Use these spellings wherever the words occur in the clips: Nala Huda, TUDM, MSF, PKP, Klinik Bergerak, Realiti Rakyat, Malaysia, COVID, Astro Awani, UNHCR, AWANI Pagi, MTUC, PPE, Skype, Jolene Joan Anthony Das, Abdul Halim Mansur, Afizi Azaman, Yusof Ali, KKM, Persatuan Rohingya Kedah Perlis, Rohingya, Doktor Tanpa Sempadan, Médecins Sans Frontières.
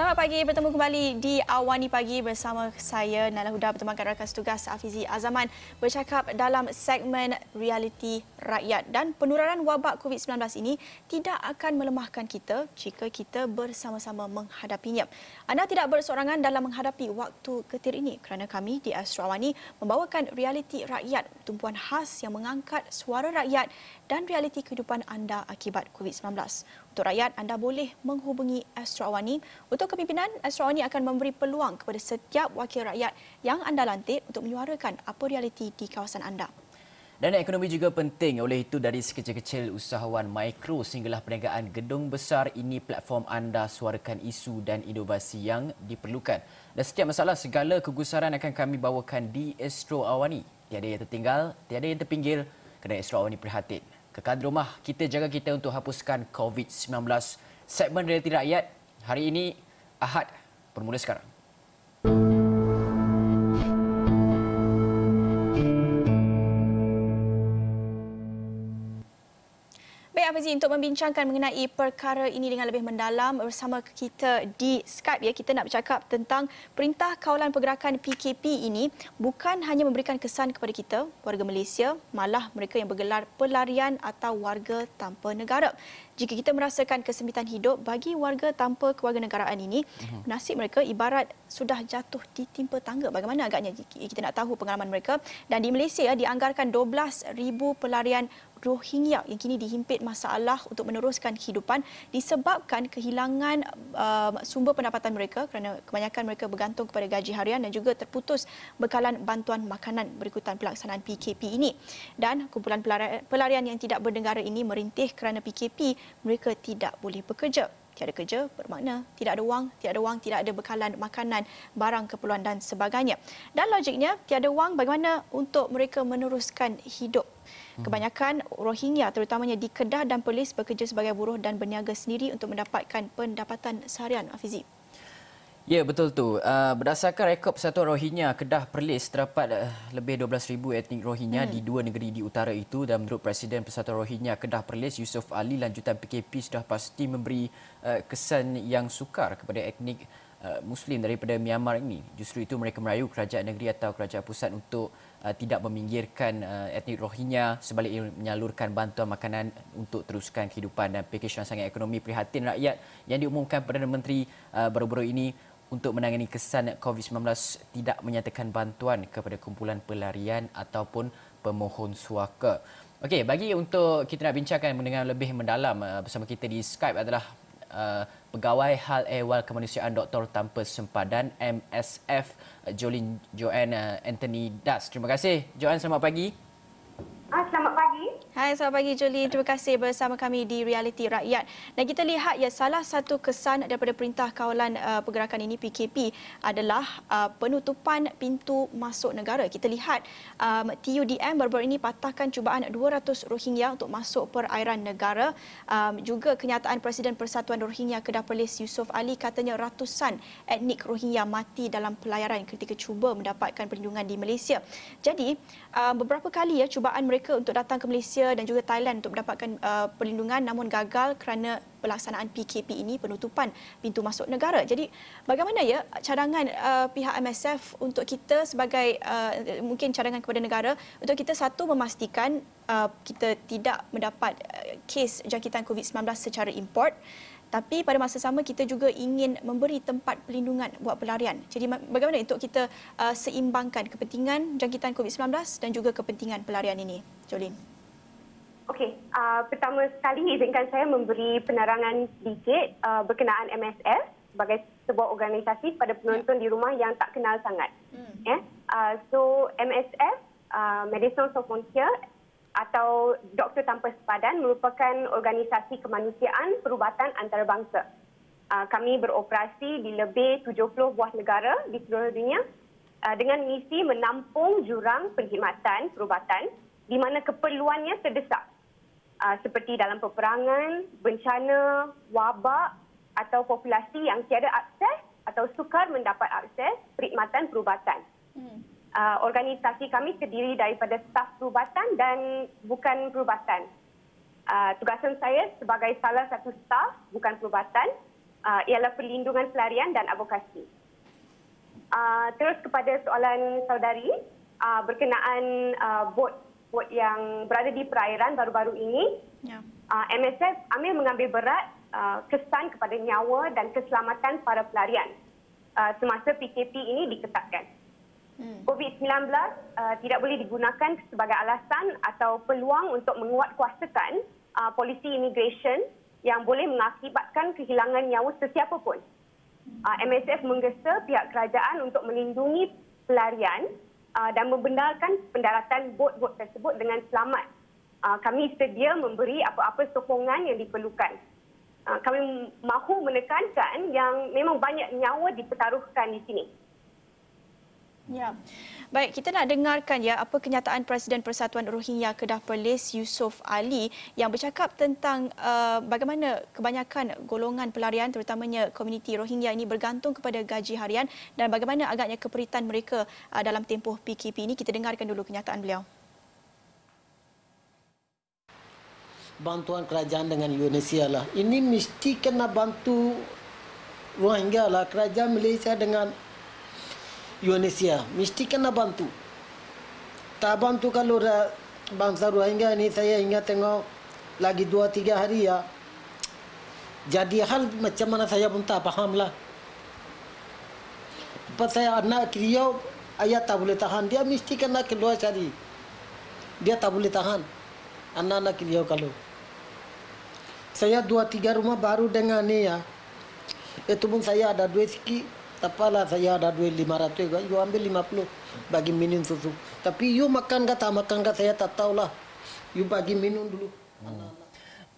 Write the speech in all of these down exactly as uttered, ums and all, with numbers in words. Selamat pagi, bertemu kembali di Awani Pagi bersama saya Nala Huda bertemankan rakan setugas Afizi Azaman bercakap dalam segmen Realiti Rakyat, dan penularan wabak COVID sembilan belas ini tidak akan melemahkan kita jika kita bersama-sama menghadapinya. Anda tidak berseorangan dalam menghadapi waktu getir ini kerana kami di Astro Awani membawakan Realiti Rakyat, tumpuan khas yang mengangkat suara rakyat dan realiti kehidupan anda akibat COVID sembilan belas. Untuk rakyat, anda boleh menghubungi Astro Awani. Untuk kepimpinan, Astro Awani akan memberi peluang kepada setiap wakil rakyat yang anda lantik untuk menyuarakan apa realiti di kawasan anda. Dan ekonomi juga penting. Oleh itu, dari sekecil-kecil usahawan mikro sehinggalah perniagaan gedung besar, ini platform anda suarakan isu dan inovasi yang diperlukan. Dan setiap masalah, segala kegusaran akan kami bawakan di Astro Awani. Tiada yang tertinggal, tiada yang terpinggil, kena Astro Awani prihatin. Kekal di rumah, kita jaga kita untuk hapuskan COVID sembilan belas. Segmen Realiti Rakyat hari ini, Ahad, bermula sekarang. Untuk membincangkan mengenai perkara ini dengan lebih mendalam bersama kita di Skype, ya, kita nak bercakap tentang Perintah Kawalan Pergerakan P K P ini bukan hanya memberikan kesan kepada kita warga Malaysia, malah mereka yang bergelar pelarian atau warga tanpa negara. Jika kita merasakan kesempitan hidup bagi warga tanpa kewarganegaraan ini, nasib mereka ibarat sudah jatuh ditimpa tangga. Bagaimana agaknya kita nak tahu pengalaman mereka? Dan di Malaysia dianggarkan dua belas ribu pelarian Rohingya yang kini dihimpit masalah untuk meneruskan kehidupan disebabkan kehilangan uh, sumber pendapatan mereka kerana kebanyakan mereka bergantung kepada gaji harian dan juga terputus bekalan bantuan makanan berikutan pelaksanaan P K P ini. Dan kumpulan pelarian, pelarian yang tidak bernegara ini merintih kerana P K P mereka tidak boleh bekerja. Tiada kerja bermakna tidak ada wang, tiada wang tidak ada bekalan makanan, barang keperluan dan sebagainya. Dan logiknya, tiada wang, bagaimana untuk mereka meneruskan hidup? Kebanyakan Rohingya, terutamanya di Kedah dan Perlis, bekerja sebagai buruh dan berniaga sendiri untuk mendapatkan pendapatan seharian. Afizi. Ya, betul tu. Berdasarkan rekod Persatuan Rohingya Kedah Perlis, terdapat lebih dua belas ribu etnik Rohingya hmm. di dua negeri di utara itu, dan menurut Presiden Persatuan Rohingya Kedah Perlis Yusof Ali, lanjutan P K P sudah pasti memberi kesan yang sukar kepada etnik Muslim daripada Myanmar ini. Justru itu mereka merayu kerajaan negeri atau kerajaan pusat untuk tidak meminggirkan etnik Rohingya, sebaliknya menyalurkan bantuan makanan untuk teruskan kehidupan. Dan pakej rangsangan ekonomi prihatin rakyat yang diumumkan Perdana Menteri baru-baru ini untuk menangani kesan COVID sembilan belas tidak menyatakan bantuan kepada kumpulan pelarian ataupun pemohon suaka. Okey, bagi untuk kita nak bincangkan dengan lebih mendalam bersama kita di Skype adalah Uh, Pegawai Hal Ehwal Kemanusiaan Doktor Tanpa Sempadan M S F, Jolene Joan Anthony Das. Terima kasih, Joan. Selamat pagi. Ah, selamat pagi. Hai, selamat pagi Jolene. Terima kasih bersama kami di Realiti Rakyat. Dan kita lihat, ya, salah satu kesan daripada Perintah Kawalan uh, Pergerakan ini P K P adalah uh, penutupan pintu masuk negara. Kita lihat um, T U D M baru-baru ini patahkan cubaan dua ratus Rohingya untuk masuk perairan negara. Um, juga kenyataan Presiden Persatuan Rohingya Kedah Perlis Yusof Ali, katanya ratusan etnik Rohingya mati dalam pelayaran ketika cuba mendapatkan perlindungan di Malaysia. Jadi um, beberapa kali ya cubaan mereka untuk datang ke Malaysia dan juga Thailand untuk mendapatkan uh, perlindungan, namun gagal kerana pelaksanaan P K P ini, penutupan pintu masuk negara. Jadi bagaimana ya cadangan uh, pihak M S F untuk kita sebagai uh, mungkin cadangan kepada negara untuk kita satu memastikan uh, kita tidak mendapat uh, kes jangkitan COVID sembilan belas secara import, tapi pada masa sama kita juga ingin memberi tempat perlindungan buat pelarian. Jadi bagaimana untuk kita uh, seimbangkan kepentingan jangkitan COVID sembilan belas dan juga kepentingan pelarian ini, Jolene? Okey, uh, pertama sekali izinkan saya memberi penerangan sedikit uh, berkenaan M S F sebagai sebuah organisasi pada penonton yeah. di rumah yang tak kenal sangat. Mm. Yeah? Uh, so M S F, uh, Médecins Sans Frontières, atau Doktor Tanpa Sempadan, merupakan organisasi kemanusiaan perubatan antarabangsa. Kami beroperasi di lebih tujuh puluh buah negara di seluruh dunia dengan misi menampung jurang perkhidmatan perubatan di mana keperluannya terdesak, seperti dalam peperangan, bencana, wabak atau populasi yang tiada akses atau sukar mendapat akses perkhidmatan perubatan. Hmm. Uh, organisasi kami terdiri daripada staf perubatan dan bukan perubatan. Uh, tugasan saya sebagai salah satu staf bukan perubatan uh, ialah perlindungan pelarian dan advokasi. Uh, terus kepada soalan saudari uh, berkenaan uh, bot bot yang berada di perairan baru-baru ini, ya. uh, M S F ambil mengambil berat uh, kesan kepada nyawa dan keselamatan para pelarian uh, semasa P K P ini diketatkan. Hmm. COVID sembilan belas uh, tidak boleh digunakan sebagai alasan atau peluang untuk menguatkuasakan uh, polisi immigration yang boleh mengakibatkan kehilangan nyawa sesiapa pun. Uh, M S F menggesa pihak kerajaan untuk melindungi pelarian uh, dan membenarkan pendaratan bot-bot tersebut dengan selamat. Uh, kami sedia memberi apa-apa sokongan yang diperlukan. Uh, kami mahu menekankan yang memang banyak nyawa dipertaruhkan di sini. Ya. Baik, kita nak dengarkan ya apa kenyataan Presiden Persatuan Rohingya Kedah Perlis Yusof Ali yang bercakap tentang uh, bagaimana kebanyakan golongan pelarian terutamanya komuniti Rohingya ini bergantung kepada gaji harian dan bagaimana agaknya keperitan mereka uh, dalam tempoh P K P ini. Kita dengarkan dulu kenyataan beliau. Bantuan kerajaan dengan U N H C R lah. Ini mesti kena bantu Rohingya lah, kerajaan Malaysia dengan U N H C R mesti kena bantu. Tak bantu kalau bangsa Rohingya ini, saya ingat tengok lagi dua tiga hari ya. Jadi hal macam mana saya pun tak faham lah. Lepas saya anak kriau, ayah tak boleh tahan. Dia mesti kena keluar cari. Dia tak boleh tahan. Anak-anak kriau kalau. Saya dua tiga rumah baru dengan ni ya. Itu pun saya ada duit sikit. Tapalah saya ada duit lima ratus, you ambil lima puluh bagi minum susu. Tapi you makan ke tak makan ke saya tak tahulah. You bagi minum dulu. Hmm.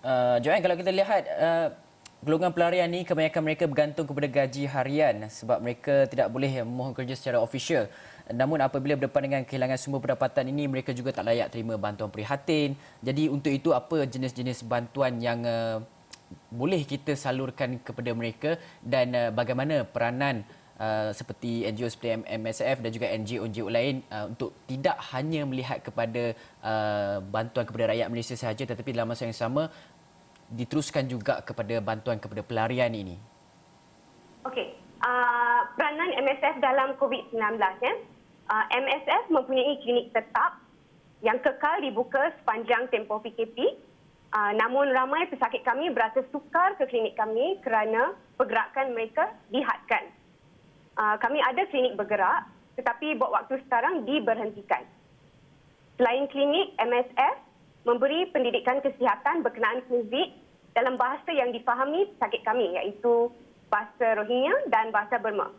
Uh, Joanne, kalau kita lihat uh, golongan pelarian ni kebanyakan mereka bergantung kepada gaji harian sebab mereka tidak boleh memohon kerja secara official. Namun apabila berdepan dengan kehilangan sumber pendapatan ini, mereka juga tak layak terima bantuan prihatin. Jadi untuk itu apa jenis-jenis bantuan yang uh, boleh kita salurkan kepada mereka dan uh, bagaimana peranan uh, seperti N G O seperti M S F dan juga N G O N G O lain uh, untuk tidak hanya melihat kepada uh, bantuan kepada rakyat Malaysia sahaja tetapi dalam masa yang sama diteruskan juga kepada bantuan kepada pelarian ini. Okey, uh, peranan M S F dalam COVID sembilan belas ya. Uh, M S F mempunyai klinik tetap yang kekal dibuka sepanjang tempoh P K P. Uh, namun ramai pesakit kami berasa sukar ke klinik kami kerana pergerakan mereka dihadkan. Uh, kami ada klinik bergerak tetapi buat waktu sekarang diberhentikan. Selain klinik, M S F memberi pendidikan kesihatan berkenaan COVID dalam bahasa yang difahami pesakit kami iaitu bahasa Rohingya dan bahasa Burma.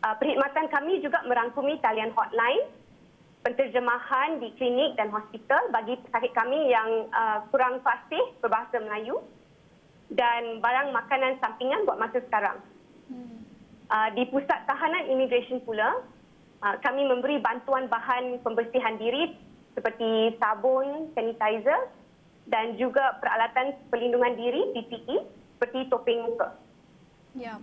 Uh, perkhidmatan kami juga merangkumi talian hotline, penterjemahan di klinik dan hospital bagi pesakit kami yang uh, kurang fasih berbahasa Melayu dan barang makanan sampingan buat masa sekarang. Hmm. Uh, di pusat tahanan immigration pula, uh, kami memberi bantuan bahan pembersihan diri seperti sabun, sanitizer dan juga peralatan pelindungan diri P P E seperti topeng muka. Ya.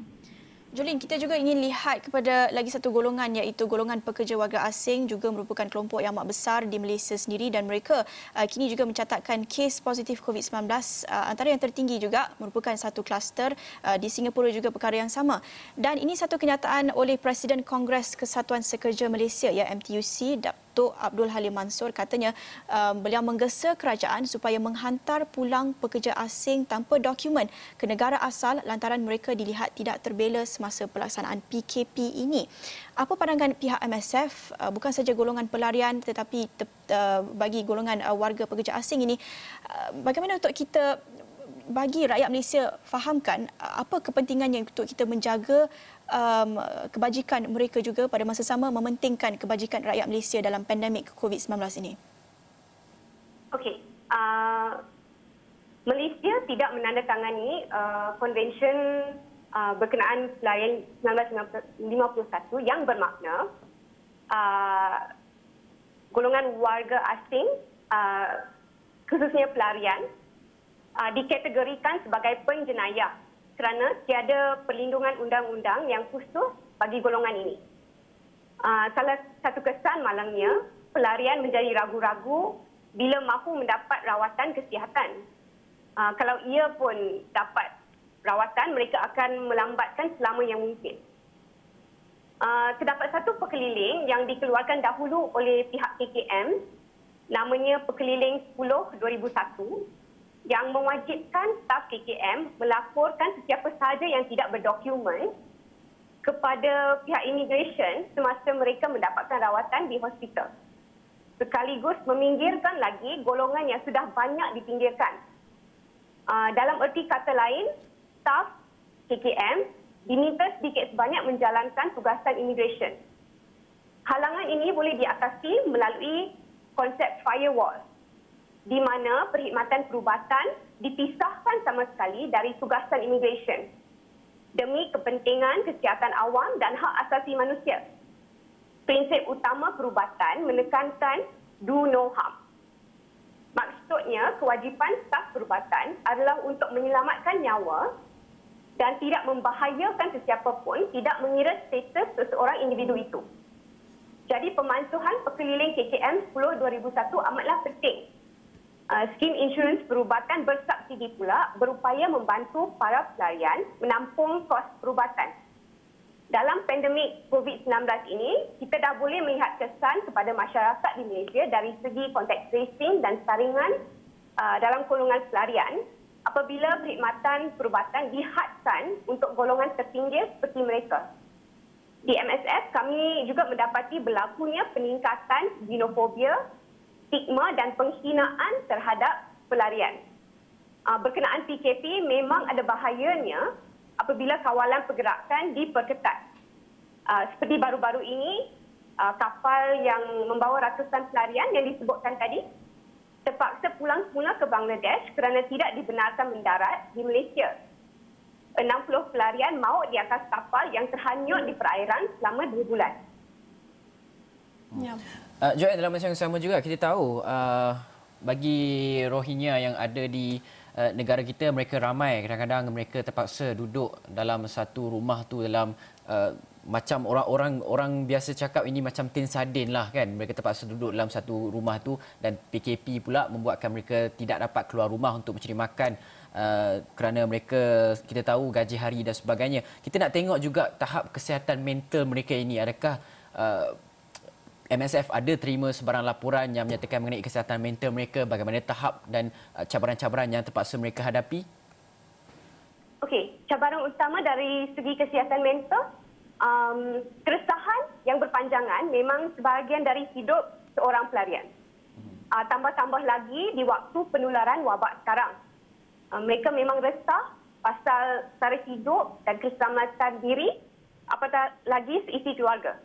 Jolene, kita juga ingin lihat kepada lagi satu golongan iaitu golongan pekerja warga asing juga merupakan kelompok yang amat besar di Malaysia sendiri dan mereka uh, kini juga mencatatkan kes positif COVID sembilan belas uh, antara yang tertinggi juga merupakan satu kluster uh, di Singapura juga perkara yang sama. Dan ini satu kenyataan oleh Presiden Kongres Kesatuan Sekerja Malaysia ya M T U C Doktor Abdul Halim Mansur katanya uh, beliau menggesa kerajaan supaya menghantar pulang pekerja asing tanpa dokumen ke negara asal lantaran mereka dilihat tidak terbela semasa masa pelaksanaan P K P ini. Apa pandangan pihak M S F bukan saja golongan pelarian tetapi bagi golongan warga pekerja asing ini bagaimana untuk kita bagi rakyat Malaysia fahamkan apa kepentingannya untuk kita menjaga kebajikan mereka juga pada masa sama mementingkan kebajikan rakyat Malaysia dalam pandemik COVID sembilan belas ini? Okey. Uh, Malaysia tidak menandatangani uh, konvensyen Uh, berkenaan pelarian seribu sembilan ratus lima puluh satu yang bermakna uh, golongan warga asing uh, khususnya pelarian uh, dikategorikan sebagai penjenayah kerana tiada perlindungan undang-undang yang khusus bagi golongan ini. Uh, salah satu kesan malangnya pelarian menjadi ragu-ragu bila mahu mendapat rawatan kesihatan. Uh, kalau ia pun dapat perawatan, mereka akan melambatkan selama yang mungkin. Uh, terdapat satu perkeliling yang dikeluarkan dahulu oleh pihak K K M, namanya Perkeliling sepuluh dua ribu satu, yang mewajibkan staf K K M melaporkan sesiapa sahaja yang tidak berdokumen kepada pihak immigration semasa mereka mendapatkan rawatan di hospital. Sekaligus meminggirkan lagi golongan yang sudah banyak dipinggirkan. Uh, dalam erti kata lain, staf K K M diminta sedikit sebanyak menjalankan tugasan immigration. Halangan ini boleh diatasi melalui konsep firewall, di mana perkhidmatan perubatan dipisahkan sama sekali dari tugasan immigration demi kepentingan kesihatan awam dan hak asasi manusia. Prinsip utama perubatan menekankan do no harm. Maksudnya, kewajipan staf perubatan adalah untuk menyelamatkan nyawa dan tidak membahayakan sesiapa pun, tidak mengira status seseorang individu itu. Jadi pemansuhan perkeliling K K M sepuluh dua ribu satu amatlah penting. Uh, skim insurans perubatan bersubsidi pula berupaya membantu para pelarian menampung kos perubatan. Dalam pandemik COVID sembilan belas ini, kita dah boleh melihat kesan kepada masyarakat di Malaysia dari segi kontak tracing dan saringan uh, dalam golongan pelarian, apabila perkhidmatan perubatan dihadkan untuk golongan tertinggi seperti mereka. Di M S F, kami juga mendapati berlakunya peningkatan xenofobia, stigma dan penghinaan terhadap pelarian. Berkenaan P K P, memang ada bahayanya apabila kawalan pergerakan diperketat. Seperti baru-baru ini, kapal yang membawa ratusan pelarian yang disebutkan tadi, terpaksa pulang semula ke Bangladesh kerana tidak dibenarkan mendarat di Malaysia. enam puluh pelarian maut di atas kapal yang terhanyut di perairan selama dua bulan. Ya. Uh, Joan, dalam masa yang sama juga kita tahu uh, bagi Rohingya yang ada di uh, negara kita, mereka ramai. Kadang-kadang mereka terpaksa duduk dalam satu rumah tu dalam uh, macam orang-orang orang biasa cakap ini macam tin sardin lah kan. Mereka terpaksa duduk dalam satu rumah tu dan P K P pula membuatkan mereka tidak dapat keluar rumah untuk mencari makan uh, kerana mereka, kita tahu, gaji hari dan sebagainya. Kita nak tengok juga tahap kesihatan mental mereka ini. Adakah uh, M S F ada terima sebarang laporan yang menyatakan mengenai kesihatan mental mereka, bagaimana tahap dan uh, cabaran-cabaran yang terpaksa mereka hadapi? Okey, cabaran utama dari segi kesihatan mental, Um, keresahan yang berpanjangan memang sebahagian dari hidup seorang pelarian. Uh, tambah-tambah lagi di waktu penularan wabak sekarang. Uh, mereka memang resah pasal cara hidup dan keselamatan diri, apatah lagi seisi keluarga.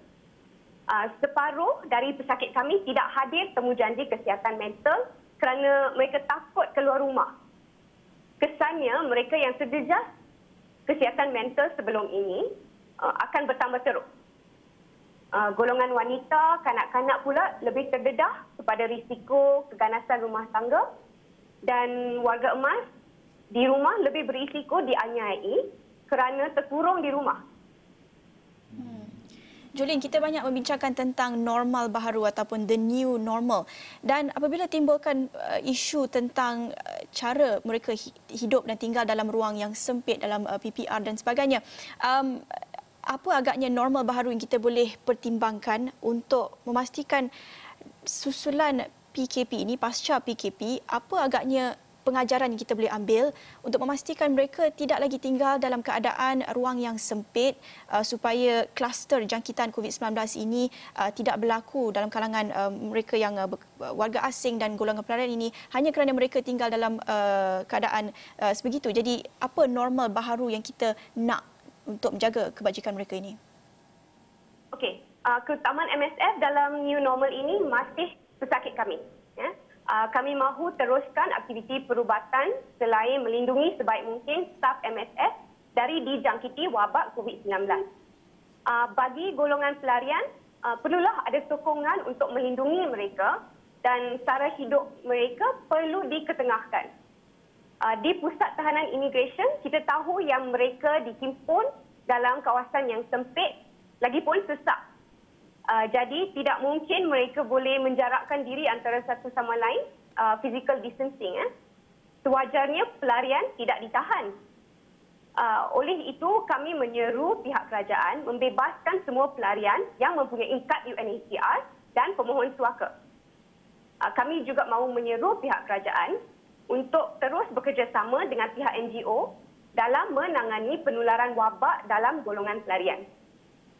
Uh, separuh dari pesakit kami tidak hadir temujanji kesihatan mental kerana mereka takut keluar rumah. Kesannya mereka yang terjejas kesihatan mental sebelum ini akan bertambah teruk. Uh, golongan wanita, kanak-kanak pula lebih terdedah kepada risiko keganasan rumah tangga dan warga emas di rumah lebih berisiko dianiaya kerana terkurung di rumah. Hmm. Jolene, kita banyak membincangkan tentang normal baharu ataupun the new normal, dan apabila timbulkan uh, isu tentang uh, cara mereka hidup dan tinggal dalam ruang yang sempit, dalam uh, P P R dan sebagainya, um, apa agaknya normal baharu yang kita boleh pertimbangkan untuk memastikan susulan P K P ini, pasca P K P, apa agaknya pengajaran yang kita boleh ambil untuk memastikan mereka tidak lagi tinggal dalam keadaan ruang yang sempit uh, supaya kluster jangkitan COVID sembilan belas ini uh, tidak berlaku dalam kalangan uh, mereka yang uh, warga asing dan golongan pelarian ini hanya kerana mereka tinggal dalam uh, keadaan uh, sebegitu. Jadi apa normal baharu yang kita nak untuk menjaga kebajikan mereka ini? Okey, uh, keutamaan M S F dalam new normal ini masih pesakit kami. Ya? Uh, kami mahu teruskan aktiviti perubatan selain melindungi sebaik mungkin staf M S F dari dijangkiti wabak COVID sembilan belas. Uh, bagi golongan pelarian, uh, perlulah ada sokongan untuk melindungi mereka dan cara hidup mereka perlu diketengahkan. Di pusat tahanan immigration, kita tahu yang mereka dihimpun dalam kawasan yang sempit, lagipun sesak. Uh, jadi tidak mungkin mereka boleh menjarakkan diri antara satu sama lain, uh, physical distancing. Eh. Sewajarnya pelarian tidak ditahan. Uh, oleh itu, kami menyeru pihak kerajaan membebaskan semua pelarian yang mempunyai kad U N H C R dan pemohon suaka. Uh, kami juga mahu menyeru pihak kerajaan untuk terus bekerjasama dengan pihak N G O dalam menangani penularan wabak dalam golongan pelarian.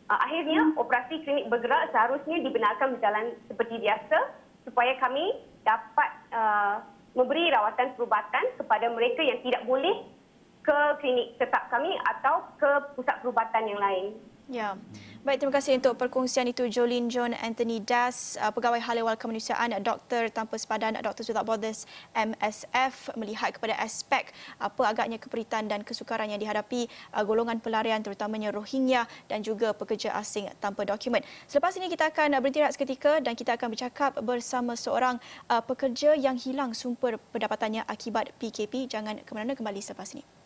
Uh, akhirnya, operasi klinik bergerak seharusnya dibenarkan berjalan seperti biasa supaya kami dapat uh, memberi rawatan perubatan kepada mereka yang tidak boleh ke klinik tetap kami atau ke pusat perubatan yang lain. Ya. Baik, terima kasih untuk perkongsian itu Jolene Joan Anthony Das, Pegawai Hal Ehwal Kemanusiaan Doktor Tanpa Sempadan Doktor Sudah Borders M S F melihat kepada aspek apa agaknya keperitan dan kesukaran yang dihadapi golongan pelarian terutamanya Rohingya dan juga pekerja asing tanpa dokumen. Selepas ini kita akan berhenti seketika dan kita akan bercakap bersama seorang pekerja yang hilang sumber pendapatannya akibat P K P. Jangan ke mana-mana, kembali selepas ini.